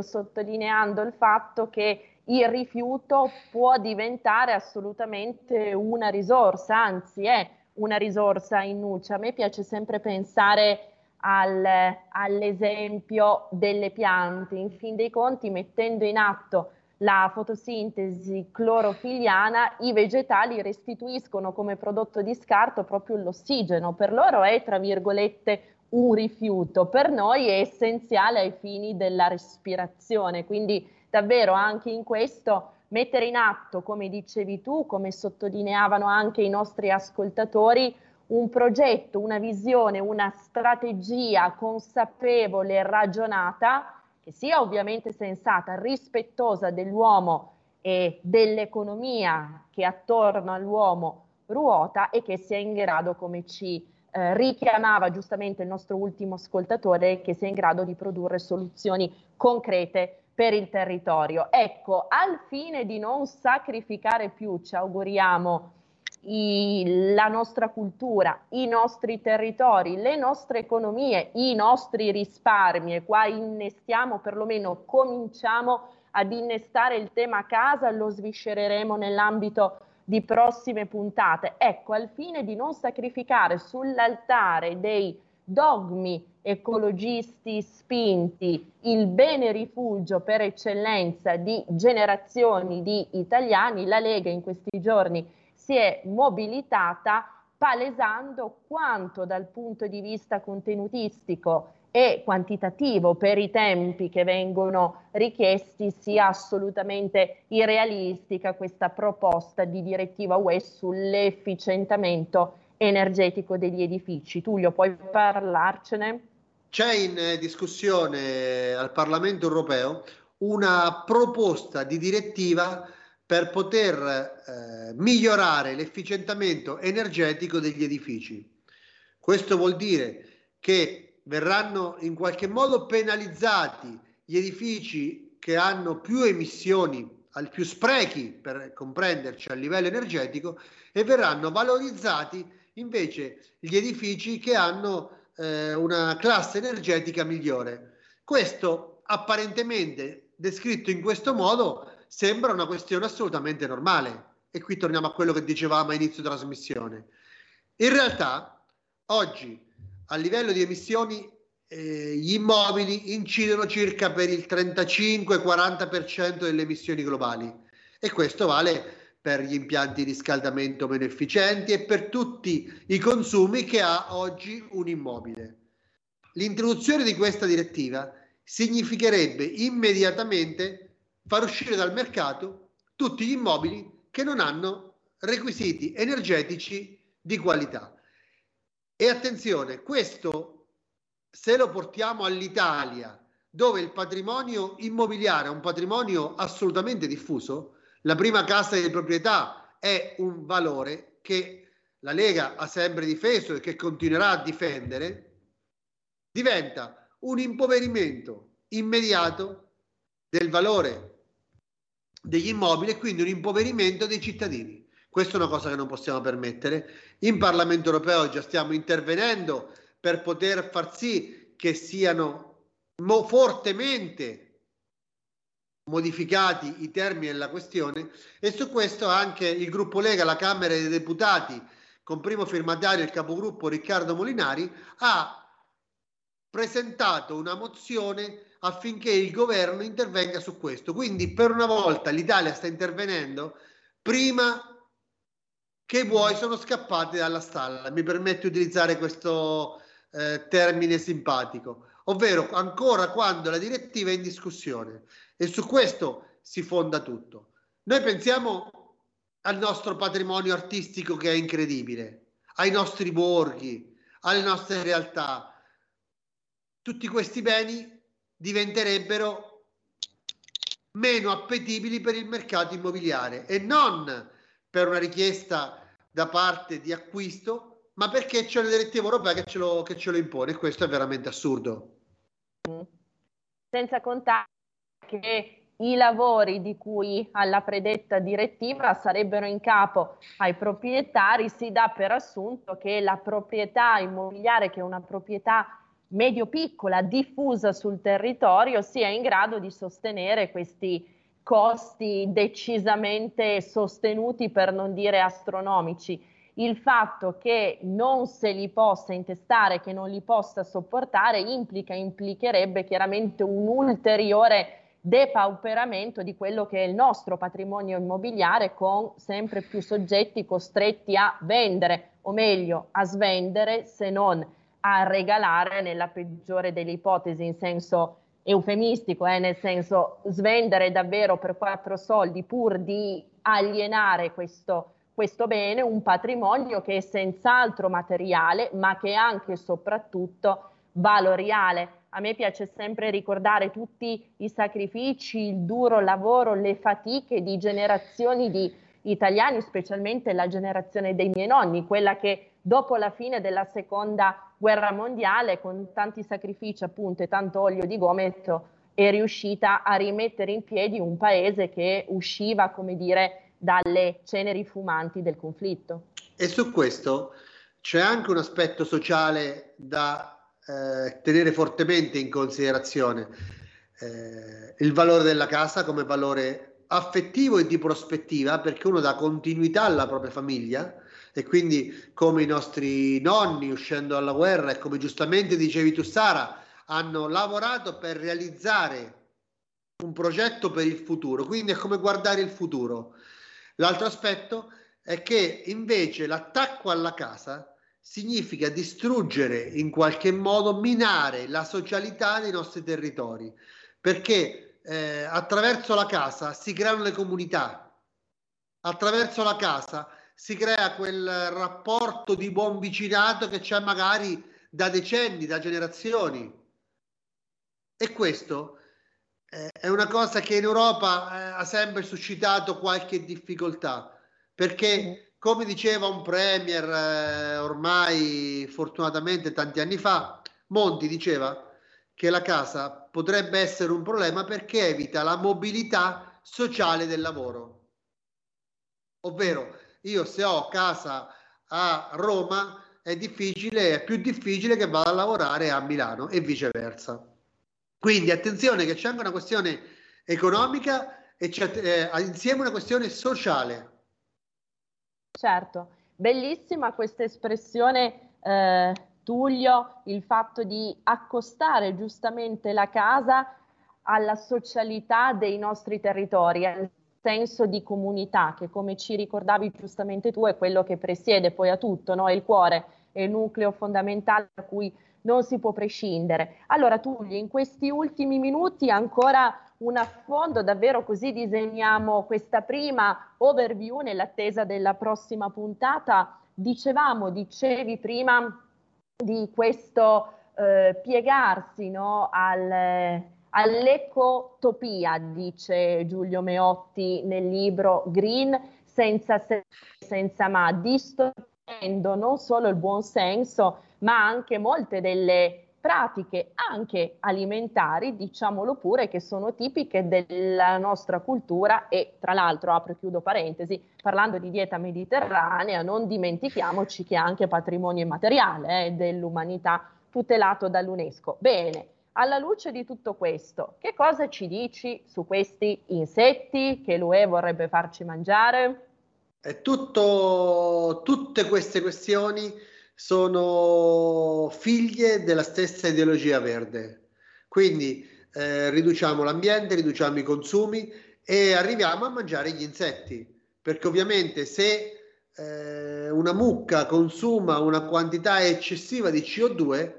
sottolineando il fatto che il rifiuto può diventare assolutamente una risorsa, anzi è una risorsa in nuce. A me piace sempre pensare all'esempio delle piante. In fin dei conti, mettendo in atto la fotosintesi clorofiliana, i vegetali restituiscono come prodotto di scarto proprio l'ossigeno. Per loro è, tra virgolette, un rifiuto, per noi è essenziale ai fini della respirazione. Quindi davvero anche in questo mettere in atto, come dicevi tu, come sottolineavano anche i nostri ascoltatori, un progetto, una visione, una strategia consapevole e ragionata, che sia ovviamente sensata, rispettosa dell'uomo e dell'economia che attorno all'uomo ruota e che sia in grado, come ci richiamava giustamente il nostro ultimo ascoltatore, che sia in grado di produrre soluzioni concrete per il territorio. Ecco, al fine di non sacrificare più, ci auguriamo, la nostra cultura, i nostri territori, le nostre economie, i nostri risparmi, e qua innestiamo, perlomeno cominciamo ad innestare il tema a casa, lo sviscereremo nell'ambito di prossime puntate. Ecco, al fine di non sacrificare sull'altare dei dogmi ecologisti spinti il bene rifugio per eccellenza di generazioni di italiani, la Lega in questi giorni si è mobilitata palesando quanto dal punto di vista contenutistico e quantitativo per i tempi che vengono richiesti sia assolutamente irrealistica questa proposta di direttiva UE sull'efficientamento energetico degli edifici. Tullio, puoi parlarcene? C'è in discussione al Parlamento europeo una proposta di direttiva per poter migliorare l'efficientamento energetico degli edifici. Questo vuol dire che verranno in qualche modo penalizzati gli edifici che hanno più emissioni, più sprechi, per comprenderci, a livello energetico, e verranno valorizzati invece gli edifici che hanno una classe energetica migliore. Questo, apparentemente descritto in questo modo, sembra una questione assolutamente normale, e qui torniamo a quello che dicevamo a inizio trasmissione. In realtà oggi a livello di emissioni gli immobili incidono circa per il 35-40% delle emissioni globali, e questo vale per gli impianti di riscaldamento meno efficienti e per tutti i consumi che ha oggi un immobile. L'introduzione di questa direttiva significherebbe immediatamente far uscire dal mercato tutti gli immobili che non hanno requisiti energetici di qualità. E attenzione, questo se lo portiamo all'Italia, dove il patrimonio immobiliare è un patrimonio assolutamente diffuso. La prima casa di proprietà è un valore che la Lega ha sempre difeso e che continuerà a difendere. Diventa un impoverimento immediato del valore degli immobili e quindi un impoverimento dei cittadini. Questa è una cosa che non possiamo permettere. In Parlamento europeo già stiamo intervenendo per poter far sì che siano fortemente modificati i termini della questione, e su questo anche il gruppo Lega alla Camera dei Deputati, con primo firmatario il capogruppo Riccardo Molinari, ha presentato una mozione affinché il governo intervenga su questo. Quindi per una volta l'Italia sta intervenendo prima che i buoi sono scappati dalla stalla, mi permette di utilizzare questo termine simpatico, ovvero ancora quando la direttiva è in discussione, e su questo si fonda tutto. Noi pensiamo al nostro patrimonio artistico, che è incredibile, ai nostri borghi, alle nostre realtà. Tutti questi beni diventerebbero meno appetibili per il mercato immobiliare, e non per una richiesta da parte di acquisto, ma perché c'è una direttiva europea che ce lo impone, e questo è veramente assurdo. Senza contare che i lavori di cui alla predetta direttiva sarebbero in capo ai proprietari, si dà per assunto che la proprietà immobiliare, che è una proprietà medio-piccola diffusa sul territorio, sia in grado di sostenere questi costi decisamente sostenuti, per non dire astronomici. Il fatto che non se li possa intestare, che non li possa sopportare, implicherebbe chiaramente un ulteriore depauperamento di quello che è il nostro patrimonio immobiliare, con sempre più soggetti costretti a vendere, o meglio a svendere, se non a regalare, nella peggiore delle ipotesi, in senso eufemistico, nel senso svendere davvero per 4 soldi pur di alienare questo bene, un patrimonio che è senz'altro materiale, ma che è anche e soprattutto valoriale. A me piace sempre ricordare tutti i sacrifici, il duro lavoro, le fatiche di generazioni di italiani, specialmente la generazione dei miei nonni, quella che dopo la fine della seconda guerra mondiale, con tanti sacrifici appunto e tanto olio di gomito, è riuscita a rimettere in piedi un paese che usciva, come dire, dalle ceneri fumanti del conflitto. E su questo c'è anche un aspetto sociale da tenere fortemente in considerazione, il valore della casa come valore affettivo e di prospettiva, perché uno dà continuità alla propria famiglia, e quindi come i nostri nonni uscendo alla guerra e come giustamente dicevi tu, Sara, hanno lavorato per realizzare un progetto per il futuro, quindi è come guardare il futuro. L'altro aspetto è che invece l'attacco alla casa significa distruggere, in qualche modo minare la socialità dei nostri territori, perché attraverso la casa si creano le comunità, attraverso la casa si crea quel rapporto di buon vicinato che c'è magari da decenni, da generazioni, e questo è una cosa che in Europa ha sempre suscitato qualche difficoltà. Perché, come diceva un premier ormai fortunatamente tanti anni fa, Monti diceva che la casa potrebbe essere un problema perché evita la mobilità sociale del lavoro. Ovvero, io se ho casa a Roma è più difficile che vada a lavorare a Milano e viceversa. Quindi attenzione che c'è anche una questione economica e c'è insieme una questione sociale. Certo, bellissima questa espressione, Tullio, il fatto di accostare giustamente la casa alla socialità dei nostri territori, al senso di comunità che, come ci ricordavi giustamente tu, è quello che presiede poi a tutto, no? È il cuore, è il nucleo fondamentale da cui non si può prescindere. Allora Tullio, in questi ultimi minuti ancora un affondo, davvero così disegniamo questa prima overview nell'attesa della prossima puntata. Dicevi prima di questo piegarsi, no, all'ecotopia, dice Giulio Meotti nel libro Green, senza se, senza ma, distorcendo non solo il buon senso ma anche molte delle pratiche anche alimentari, diciamolo pure, che sono tipiche della nostra cultura. E tra l'altro, apro e chiudo parentesi, parlando di dieta mediterranea, non dimentichiamoci che è anche patrimonio immateriale dell'umanità, tutelato dall'UNESCO. Bene, alla luce di tutto questo, che cosa ci dici su questi insetti che l'UE vorrebbe farci mangiare? È tutto, tutte queste questioni sono figlie della stessa ideologia verde, quindi riduciamo l'ambiente, riduciamo i consumi e arriviamo a mangiare gli insetti, perché ovviamente se una mucca consuma una quantità eccessiva di CO2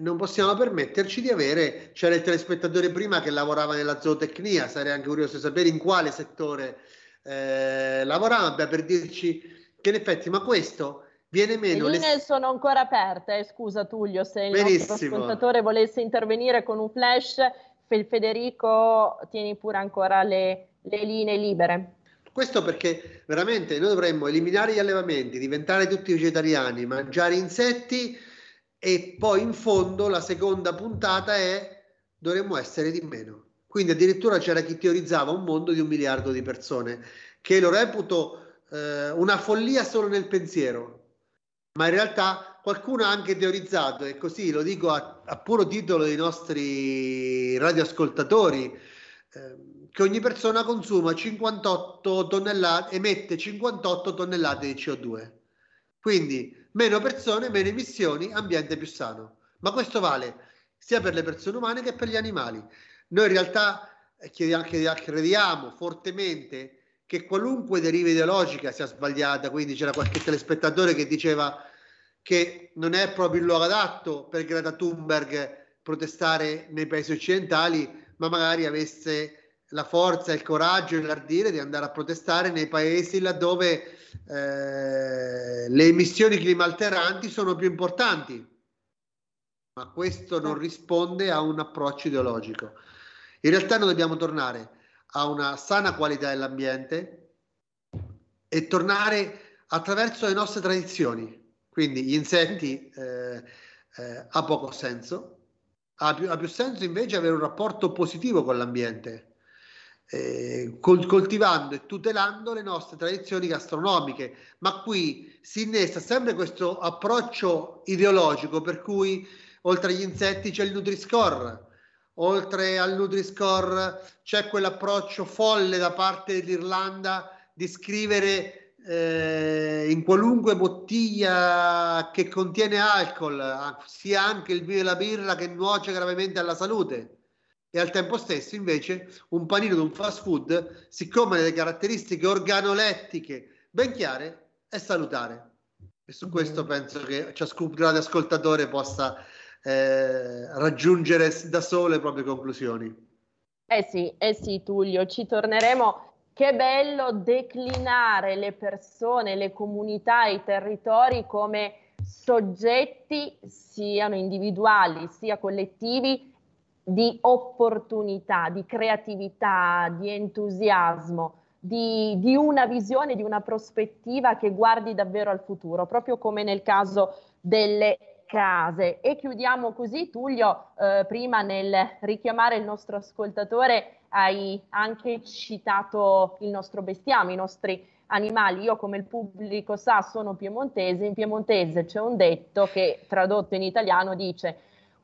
non possiamo permetterci di avere. C'era il telespettatore prima che lavorava nella zootecnia, sarei anche curioso di sapere in quale settore lavorava, per dirci che in effetti, ma questo viene meno. Le linee sono ancora aperte, scusa Tullio, se il Benissimo. Nostro ascoltatore volesse intervenire con un flash, Federico, tieni pure ancora le linee libere. Questo perché veramente noi dovremmo eliminare gli allevamenti, diventare tutti vegetariani, mangiare insetti, e poi in fondo la seconda puntata è dovremmo essere di meno. Quindi addirittura c'era chi teorizzava un mondo di 1 miliardo di persone, che lo reputo una follia solo nel pensiero. Ma in realtà qualcuno ha anche teorizzato, e così lo dico a puro titolo dei nostri radioascoltatori, che ogni persona consuma 58 tonnellate, emette 58 tonnellate di CO2. Quindi meno persone, meno emissioni, ambiente più sano. Ma questo vale sia per le persone umane che per gli animali. Noi in realtà crediamo fortemente che qualunque deriva ideologica sia sbagliata, quindi c'era qualche telespettatore che diceva che non è proprio il luogo adatto per Greta Thunberg protestare nei paesi occidentali, ma magari avesse la forza, il coraggio e l'ardire di andare a protestare nei paesi laddove le emissioni climalteranti sono più importanti. Ma questo non risponde a un approccio ideologico. In realtà noi dobbiamo tornare a una sana qualità dell'ambiente, e tornare attraverso le nostre tradizioni. Quindi gli insetti ha poco senso, ha più senso invece avere un rapporto positivo con l'ambiente, coltivando e tutelando le nostre tradizioni gastronomiche. Ma qui si innesta sempre questo approccio ideologico per cui oltre agli insetti c'è il Nutriscore, oltre al Nutriscore c'è quell'approccio folle da parte dell'Irlanda di scrivere in qualunque bottiglia che contiene alcol, sia anche il vino e la birra, che nuoce gravemente alla salute. E al tempo stesso invece un panino di un fast food, siccome ha delle caratteristiche organolettiche ben chiare, è salutare. E su questo penso che ciascun grande ascoltatore possa raggiungere da solo le proprie conclusioni. Eh sì, Tullio, ci torneremo. Che bello declinare le persone, le comunità, i territori come soggetti, siano individuali sia collettivi, di opportunità, di creatività, di entusiasmo, di una visione, di una prospettiva che guardi davvero al futuro, proprio come nel caso delle case. E chiudiamo così, Tullio, prima nel richiamare il nostro ascoltatore, hai anche citato il nostro bestiame, i nostri animali. Io, come il pubblico sa, sono piemontese. In piemontese c'è un detto che tradotto in italiano dice: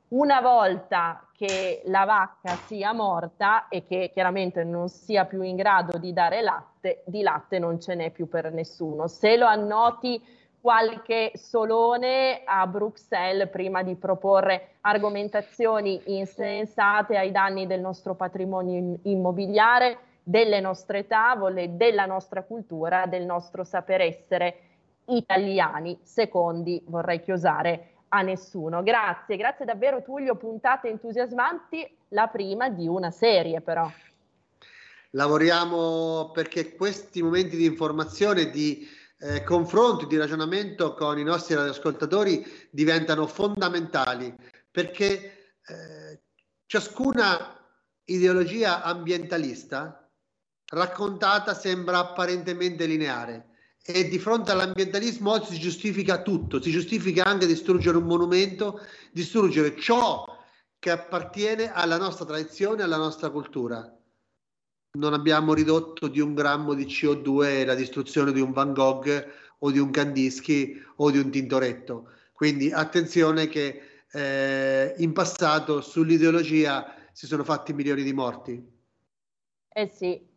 una volta che la vacca sia morta e che chiaramente non sia più in grado di dare latte, di latte non ce n'è più per nessuno. Se lo annoti qualche solone a Bruxelles prima di proporre argomentazioni insensate ai danni del nostro patrimonio immobiliare, delle nostre tavole, della nostra cultura, del nostro saper essere italiani, secondi, vorrei chiosare, a nessuno. Grazie davvero, Tullio, puntate entusiasmanti, la prima di una serie però. Lavoriamo perché questi momenti di informazione, di confronti, di ragionamento con i nostri radioascoltatori diventano fondamentali, perché ciascuna ideologia ambientalista raccontata sembra apparentemente lineare, e di fronte all'ambientalismo oggi si giustifica tutto, si giustifica anche distruggere un monumento, distruggere ciò che appartiene alla nostra tradizione, alla nostra cultura. Non abbiamo ridotto di un grammo di CO2 la distruzione di un Van Gogh o di un Kandinsky o di un Tintoretto. Quindi attenzione che in passato sull'ideologia si sono fatti milioni di morti. Eh sì.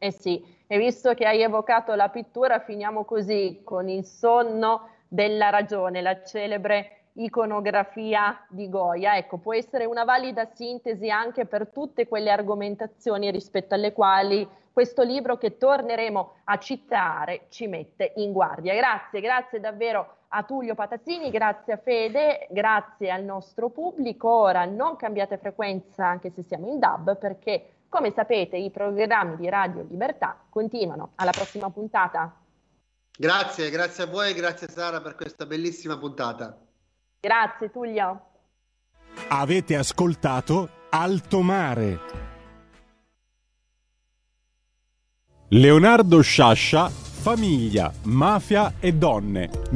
E visto che hai evocato la pittura, finiamo così con Il sonno della ragione, la celebre iconografia di Goya. Ecco, può essere una valida sintesi anche per tutte quelle argomentazioni rispetto alle quali questo libro, che torneremo a citare, ci mette in guardia. Grazie davvero a Tullio Patassini, grazie a Fede, grazie al nostro pubblico. Ora non cambiate frequenza anche se siamo in DAB, perché come sapete i programmi di Radio Libertà continuano. Alla prossima puntata. Grazie a voi, grazie Sara per questa bellissima puntata. Grazie Tullio. Avete ascoltato Alto Mare. Leonardo Sciascia, famiglia, mafia e donne.